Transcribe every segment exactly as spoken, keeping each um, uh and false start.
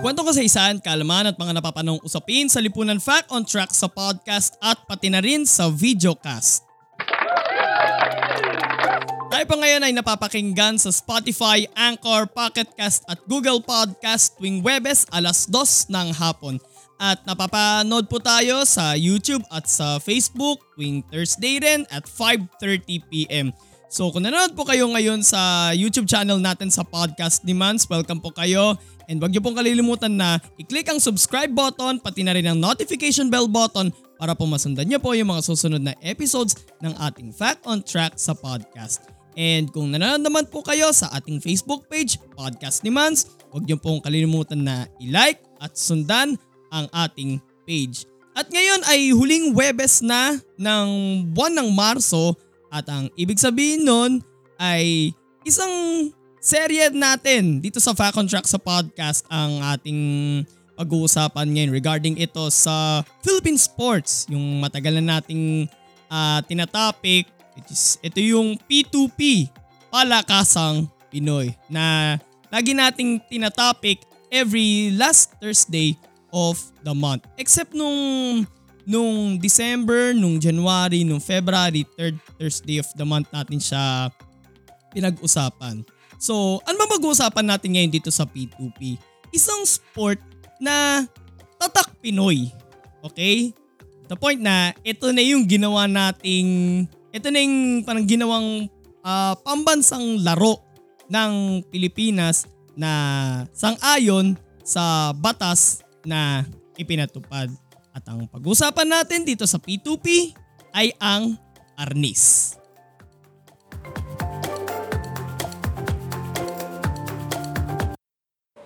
Kwentong kasaysayan, kaalaman at mga napapanong usapin sa lipunan Fact on Track sa podcast at pati na rin sa videocast. Tayo pa ngayon ay napapakinggan sa Spotify, Anchor, Pocket Cast at Google Podcast tuwing Huwebes alas dos ng hapon. At napapanood po tayo sa YouTube at sa Facebook tuwing Thursday rin at five thirty p.m. So kung nanonood po kayo ngayon sa YouTube channel natin sa Podcast Demands, welcome po kayo. And wag niyo pong kalilimutan na i-click ang subscribe button pati na rin ang notification bell button para po masundan niyo po yung mga susunod na episodes ng ating Fact on Track sa podcast. And kung nanonood naman po kayo sa ating Facebook page, Podcast Demands, wag niyo pong kalilimutan na i-like at sundan ang ating page. At ngayon ay huling Huwebes na ng buwan ng Marso at ang ibig sabihin nun ay isang serye natin dito sa Fact on Track sa podcast ang ating pag-uusapan ngayon regarding ito sa Philippine sports. Yung matagal na nating uh, tinatopic, which is ito yung P two P, Palakasang Pinoy, na lagi nating tinatopic every last Thursday of the month. Except nung, nung December, nung January, nung February, third Thursday of the month natin siya pinag-usapan. So, ano bang pag-uusapan natin ngayon dito sa P two P? Isang sport na tatak Pinoy. Okay? The point na ito na yung ginawa nating, ito na yung parang ginawang uh, pambansang laro ng Pilipinas na sang-ayon sa batas na ipinatupad. At ang pag-uusapan natin dito sa P two P ay ang Arnis.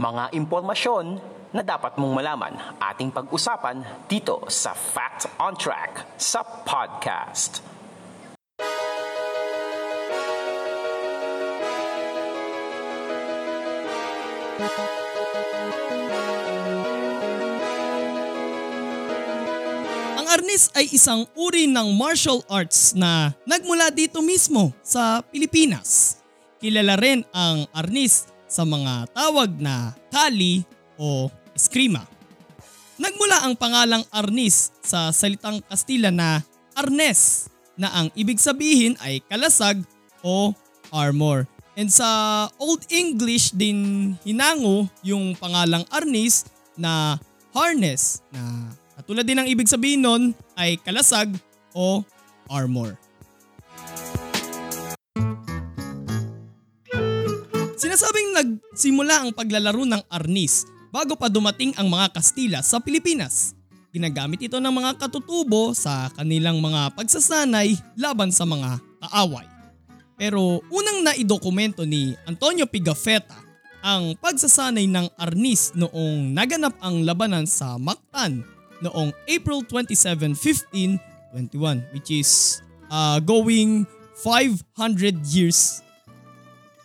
Mga impormasyon na dapat mong malaman, ating pag-usapan dito sa Fact on Track sa podcast. Ang Arnis ay isang uri ng martial arts na nagmula dito mismo sa Pilipinas. Kilala rin ang Arnis sa mga tawag na kali o eskrima. Nagmula ang pangalang Arnis sa salitang Kastila na arnes, na ang ibig sabihin ay kalasag o armor. And sa Old English din hinango yung pangalang Arnis na harness, na katulad din ang ibig sabihin nun ay kalasag o armor. Sinasabing nagsimula ang paglalaro ng Arnis bago pa dumating ang mga Kastila sa Pilipinas. Ginagamit ito ng mga katutubo sa kanilang mga pagsasanay laban sa mga kaaway. Pero unang naidokumento ni Antonio Pigafetta ang pagsasanay ng Arnis noong naganap ang labanan sa Mactan noong April twenty-seven, fifteen twenty-one, which is uh, going five hundred years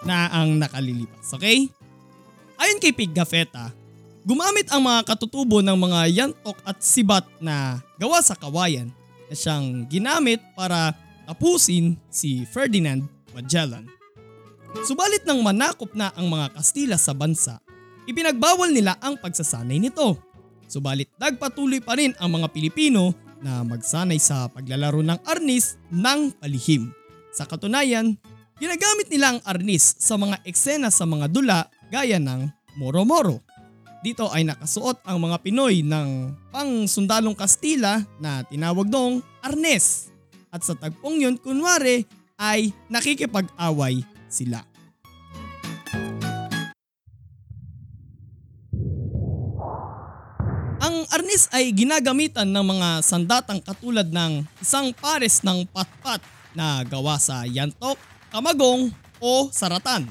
na ang nakalilipas, okay? Ayon kay Pigafetta, gumamit ang mga katutubo ng mga yantok at sibat na gawa sa kawayan na siyang ginamit para tapusin si Ferdinand Magellan. Subalit nang manakop na ang mga Kastila sa bansa, ipinagbawal nila ang pagsasanay nito. Subalit nagpatuloy pa rin ang mga Pilipino na magsanay sa paglalaro ng Arnis ng palihim. Sa katunayan, ginagamit nila ang Arnis sa mga eksena sa mga dula gaya ng Moromoro. Dito ay nakasuot ang mga Pinoy ng pangsundalong Kastila na tinawag noong Arnis. At sa tagpong yun, kunwari ay nakikipag-away sila. Ang Arnis ay ginagamitan ng mga sandatang katulad ng isang pares ng patpat na gawa sa yantok, kamagong o saratan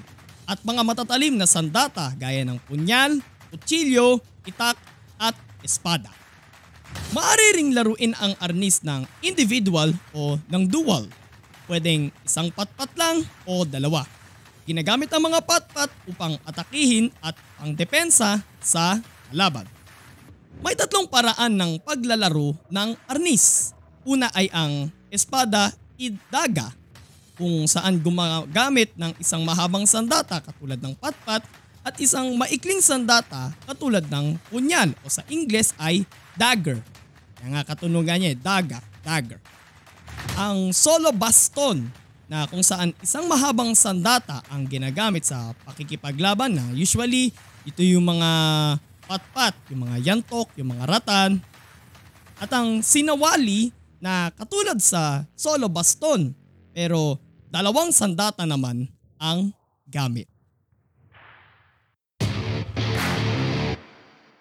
at mga matatalim na sandata gaya ng punyal, kutsilyo, itak at espada. Maaari ring laruin ang arnis ng individual o ng dual. Pwedeng isang patpat lang o dalawa. Ginagamit ang mga patpat upang atakihin at pangdepensa sa kalaban. May tatlong paraan ng paglalaro ng arnis. Una ay ang espada idaga, kung saan gumagamit ng isang mahabang sandata katulad ng patpat at isang maikling sandata katulad ng punyal o sa Ingles ay dagger. Kaya nga katunugan niya, daga, dagger. Ang solo baston, na kung saan isang mahabang sandata ang ginagamit sa pakikipaglaban, na usually ito yung mga patpat, yung mga yantok, yung mga ratan. At ang sinawali na katulad sa solo baston pero dalawang sandata naman ang gamit.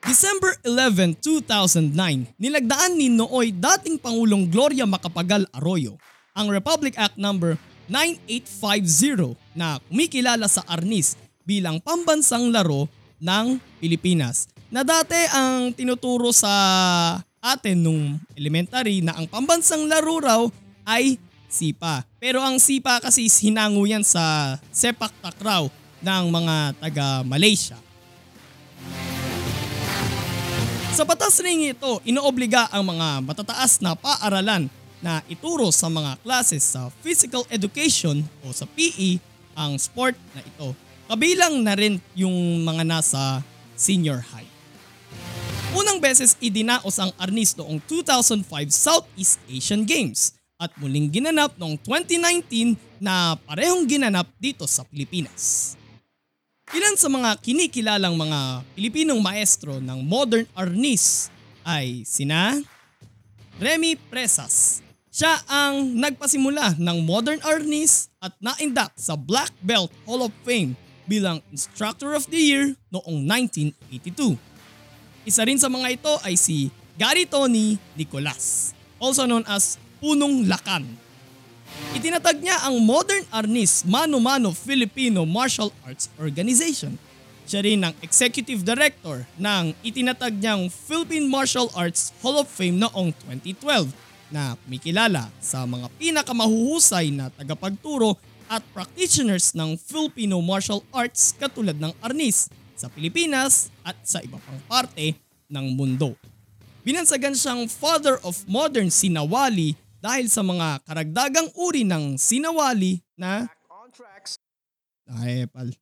December eleventh, two thousand nine, nilagdaan ni Nooy dating Pangulong Gloria Macapagal Arroyo ang Republic Act number nine eight five zero na kumikilala sa arnis bilang pambansang laro ng Pilipinas, na dati ang tinuturo sa atin nung elementary na ang pambansang laro raw ay SIPA. Pero ang SIPA kasi hinango yan sa sepak takraw ng mga taga Malaysia. Sa batas ring ito, inoobliga ang mga matataas na paaralan na ituro sa mga klases sa physical education o sa P E ang sport na ito. Kabilang na rin yung mga nasa senior high. Unang beses idinaos ang arnis noong two thousand five Southeast Asian Games at muling ginanap noong twenty nineteen na parehong ginanap dito sa Pilipinas. Ilan sa mga kinikilalang mga Pilipinong maestro ng modern arnis ay sina Remy Presas. Siya ang nagpasimula ng modern arnis at naindak sa Black Belt Hall of Fame bilang Instructor of the Year noong nineteen eighty-two. Isa rin sa mga ito ay si Gary Tony Nicolas, also known as Punong Lakan. Itinatag niya ang Modern Arnis Mano-Mano Filipino Martial Arts Organization. Siya rin ang Executive Director ng itinatag niyang Philippine Martial Arts Hall of Fame noong twenty twelve na kumikilala sa mga pinakamahuhusay na tagapagturo at practitioners ng Filipino martial arts katulad ng arnis sa Pilipinas at sa iba pang parte ng mundo. Binansagan siyang Father of Modern Sinawali dahil sa mga karagdagang uri ng sinawali na ay pal.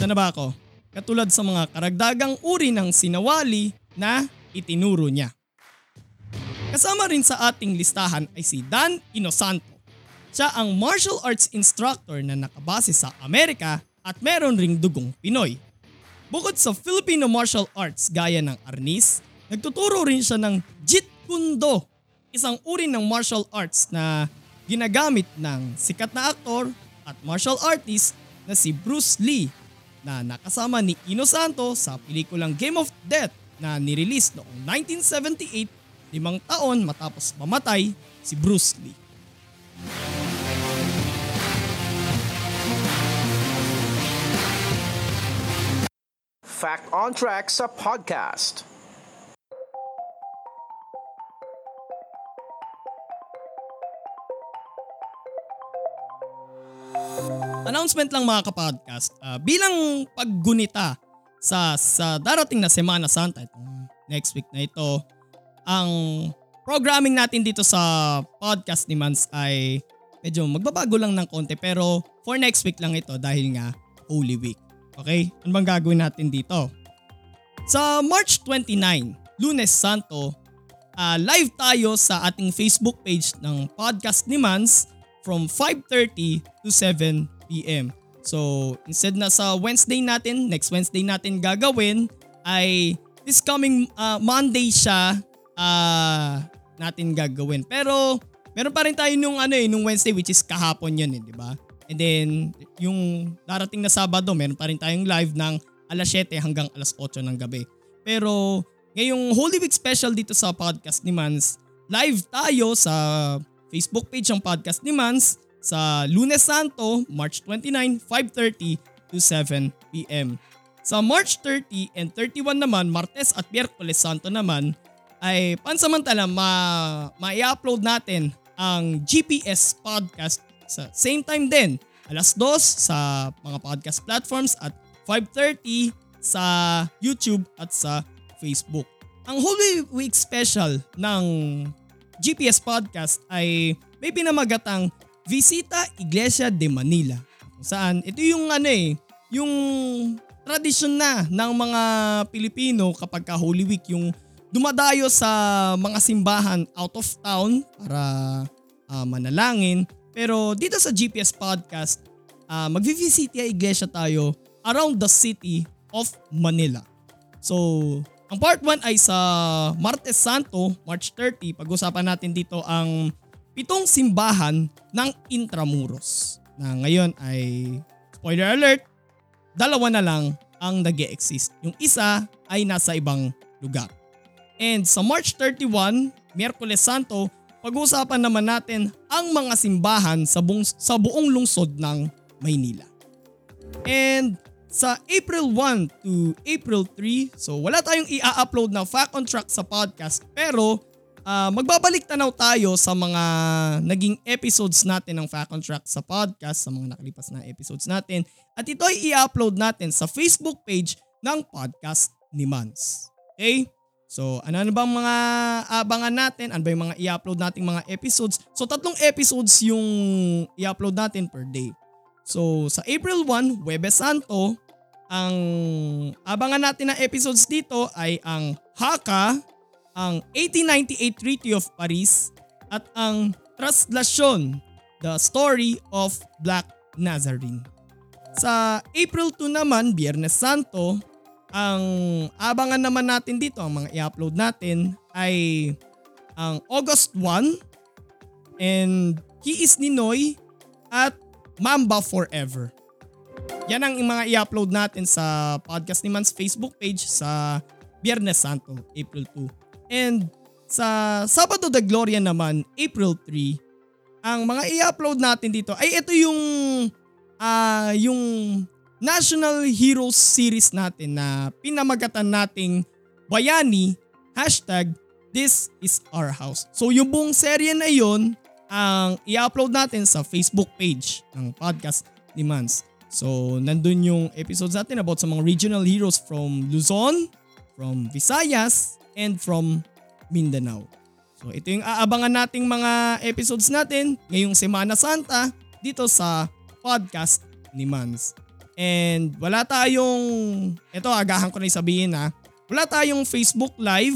Sana ba ako? Katulad sa mga karagdagang uri ng sinawali na itinuro niya. Kasama rin sa ating listahan ay si Dan Inosanto. Siya ang martial arts instructor na nakabase sa Amerika at meron ring dugong Pinoy. Bukod sa Filipino martial arts gaya ng arnis, nagtuturo rin siya ng Jit Kundo, isang uri ng martial arts na ginagamit ng sikat na aktor at martial artist na si Bruce Lee, na nakasama ni Inosanto sa pelikulang Game of Death na nirelease noong nineteen seventy-eight, limang taon matapos mamatay si Bruce Lee. Fact on Track sa podcast. Announcement lang mga kapodcast, uh, bilang paggunita sa, sa darating na Semana Santa, itong next week na ito, ang programming natin dito sa podcast ni Mans ay medyo magbabago lang ng konti, pero for next week lang ito dahil nga Holy Week. Okay? Ano bang gagawin natin dito? Sa March twenty-ninth, Lunes Santo, uh, live tayo sa ating Facebook page ng podcast ni Mans from five thirty to seven P M. So instead na sa Wednesday natin, next Wednesday natin gagawin ay this coming uh, Monday siya uh, natin gagawin. Pero meron pa rin tayo nung ano eh, nung Wednesday which is kahapon yun eh, di ba? And then yung darating na Sabado, meron pa rin tayong live ng alas siyete hanggang alas otso ng gabi. Pero ngayong Holy Week special dito sa podcast ni Mans, live tayo sa Facebook page ng podcast ni Mans sa Lunes Santo, March twenty-ninth, five thirty to seven P M. Sa March thirty and thirty-one naman, Martes at Miyerkules Santo naman, ay pansamantala ma- ma-i-upload natin ang G P S Podcast sa same time din. alas dos sa mga podcast platforms at five thirty sa YouTube at sa Facebook. Ang Holy Week special ng G P S Podcast ay may pinamagatang Visita Iglesia de Manila. Saan? Ito yung ano eh, yung tradisyon na ng mga Pilipino kapag ka Holy Week, yung dumadayo sa mga simbahan out of town para uh, manalangin. Pero dito sa G P S Podcast, uh, magvi-visita iglesia tayo around the city of Manila. So, ang part one ay sa Martes Santo, March thirtieth. Pag-usapan natin dito ang pitong simbahan ng Intramuros. Na ngayon ay, spoiler alert, dalawa na lang ang nag-e-exist. Yung isa ay nasa ibang lugar. And sa March thirty-first, Miyerkules Santo, pag-uusapan naman natin ang mga simbahan sa, buong, sa buong lungsod ng Maynila. And sa April first to April third, so wala tayong i-upload na Fact on Track sa podcast, pero uh, magbabalik tanaw tayo sa mga naging episodes natin ng Fact on Track sa podcast, sa mga nakalipas na episodes natin. At ito ay i-upload natin sa Facebook page ng podcast ni Mans. Okay? So ano na bang mga abangan natin? Ano ba yung mga i-upload nating mga episodes? So tatlong episodes yung i-upload natin per day. So sa April first, Huwebes Santo, ang abangan natin na episodes dito ay ang Haka, ang eighteen ninety-eight Treaty of Paris, at ang Traslasyon, The Story of Black Nazarene. Sa April second naman, Biyernes Santo, ang abangan naman natin dito, ang mga i-upload natin ay ang August first and He is Ninoy at Mamba Forever. Yan ang mga i-upload natin sa podcast ni Man's Facebook page sa Biyernes Santo, April second. And sa Sabado de Gloria naman, April third, ang mga i-upload natin dito ay ito yung Uh, yung National Heroes series natin na pinamagatan nating Bayani, hashtag This is Our House. So yung buong serye na yun ang i-upload natin sa Facebook page ng podcast ni Mans. So nandun yung episodes natin about sa mga regional heroes from Luzon, from Visayas, and from Mindanao. So ito yung aabangan nating mga episodes natin ngayong Semana Santa dito sa podcast ni Mans. And wala tayong, eto agahan ko na sabihin ha, wala tayong Facebook Live,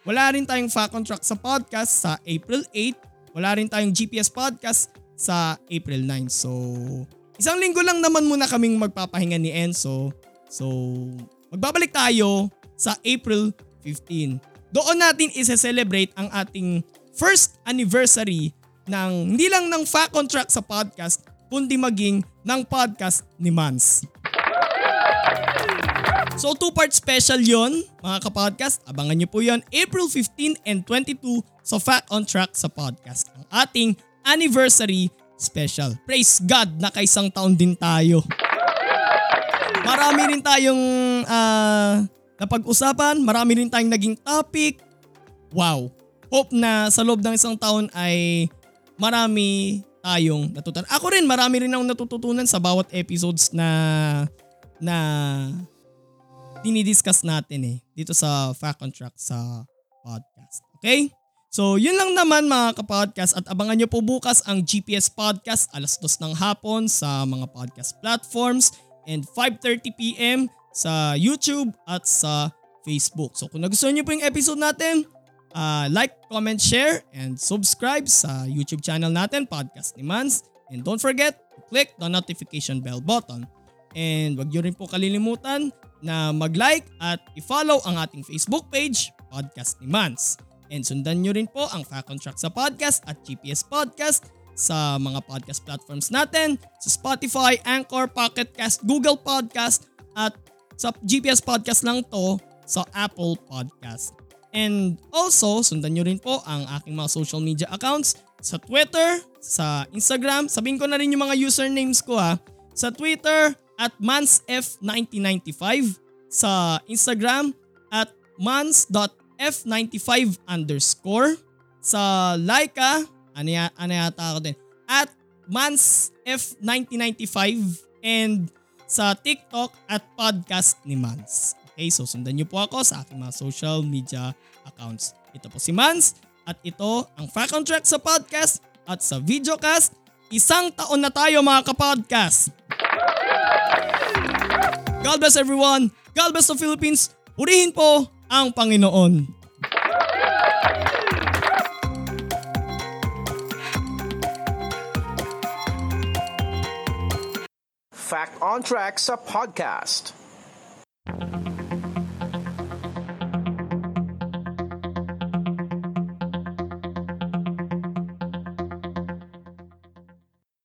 wala rin tayong Fact on Track sa podcast sa April eighth, wala rin tayong G P S Podcast sa April ninth. So isang linggo lang naman muna kaming magpapahinga ni Enzo. So magbabalik tayo sa April fifteenth. Doon natin i-celebrate ang ating first anniversary ng hindi lang ng Fact on Track sa podcast, kundi maging ng podcast ni Mans. So two-part special yon mga kapodcast. Abangan nyo po yon April fifteenth and twenty-two sa Fact on Track sa podcast. Ang ating anniversary special. Praise God, nakaisang taon din tayo. Marami rin tayong uh, napag-usapan. Marami rin tayong naging topic. Wow. Hope na sa loob ng isang taon ay marami tayong natutunan. Ako rin, marami rin akong natututunan sa bawat episodes na na dinidiscuss natin eh dito sa Fact on Track sa podcast. Okay? So, yun lang naman mga kapodcast at abangan nyo po bukas ang G P S Podcast alas dos ng hapon sa mga podcast platforms and five thirty p m sa YouTube at sa Facebook. So, kung nagustuhan nyo po yung episode natin, Uh, like, comment, share, and subscribe sa YouTube channel natin, Podcast ni Mans. And don't forget to click the notification bell button. And wag nyo rin po kalilimutan na mag-like at i-follow ang ating Facebook page, Podcast ni Mans. And sundan nyo rin po ang Fact on Track sa podcast at G P S Podcast sa mga podcast platforms natin, sa Spotify, Anchor, Pocket Cast, Google Podcast, at sa G P S Podcast lang to sa Apple Podcast. And also, sundan nyo rin po ang aking mga social media accounts sa Twitter, sa Instagram. Sabihin ko na rin yung mga usernames ko ha. Sa Twitter, at mansf nineteen ninety-five. sa Instagram at mans.f95 underscore. Sa Laika, ano, y- ano yata ako din, at mans f nineteen ninety-five, and sa TikTok at podcast ni Mans. Okay, so sundan niyo po ako sa aking mga social media accounts. Ito po si Mans at ito ang Fact on Track sa podcast at sa videocast. Isang taon na tayo mga kapodcast. God bless everyone. God bless the Philippines. Purihin po ang Panginoon. Fact on Track sa podcast.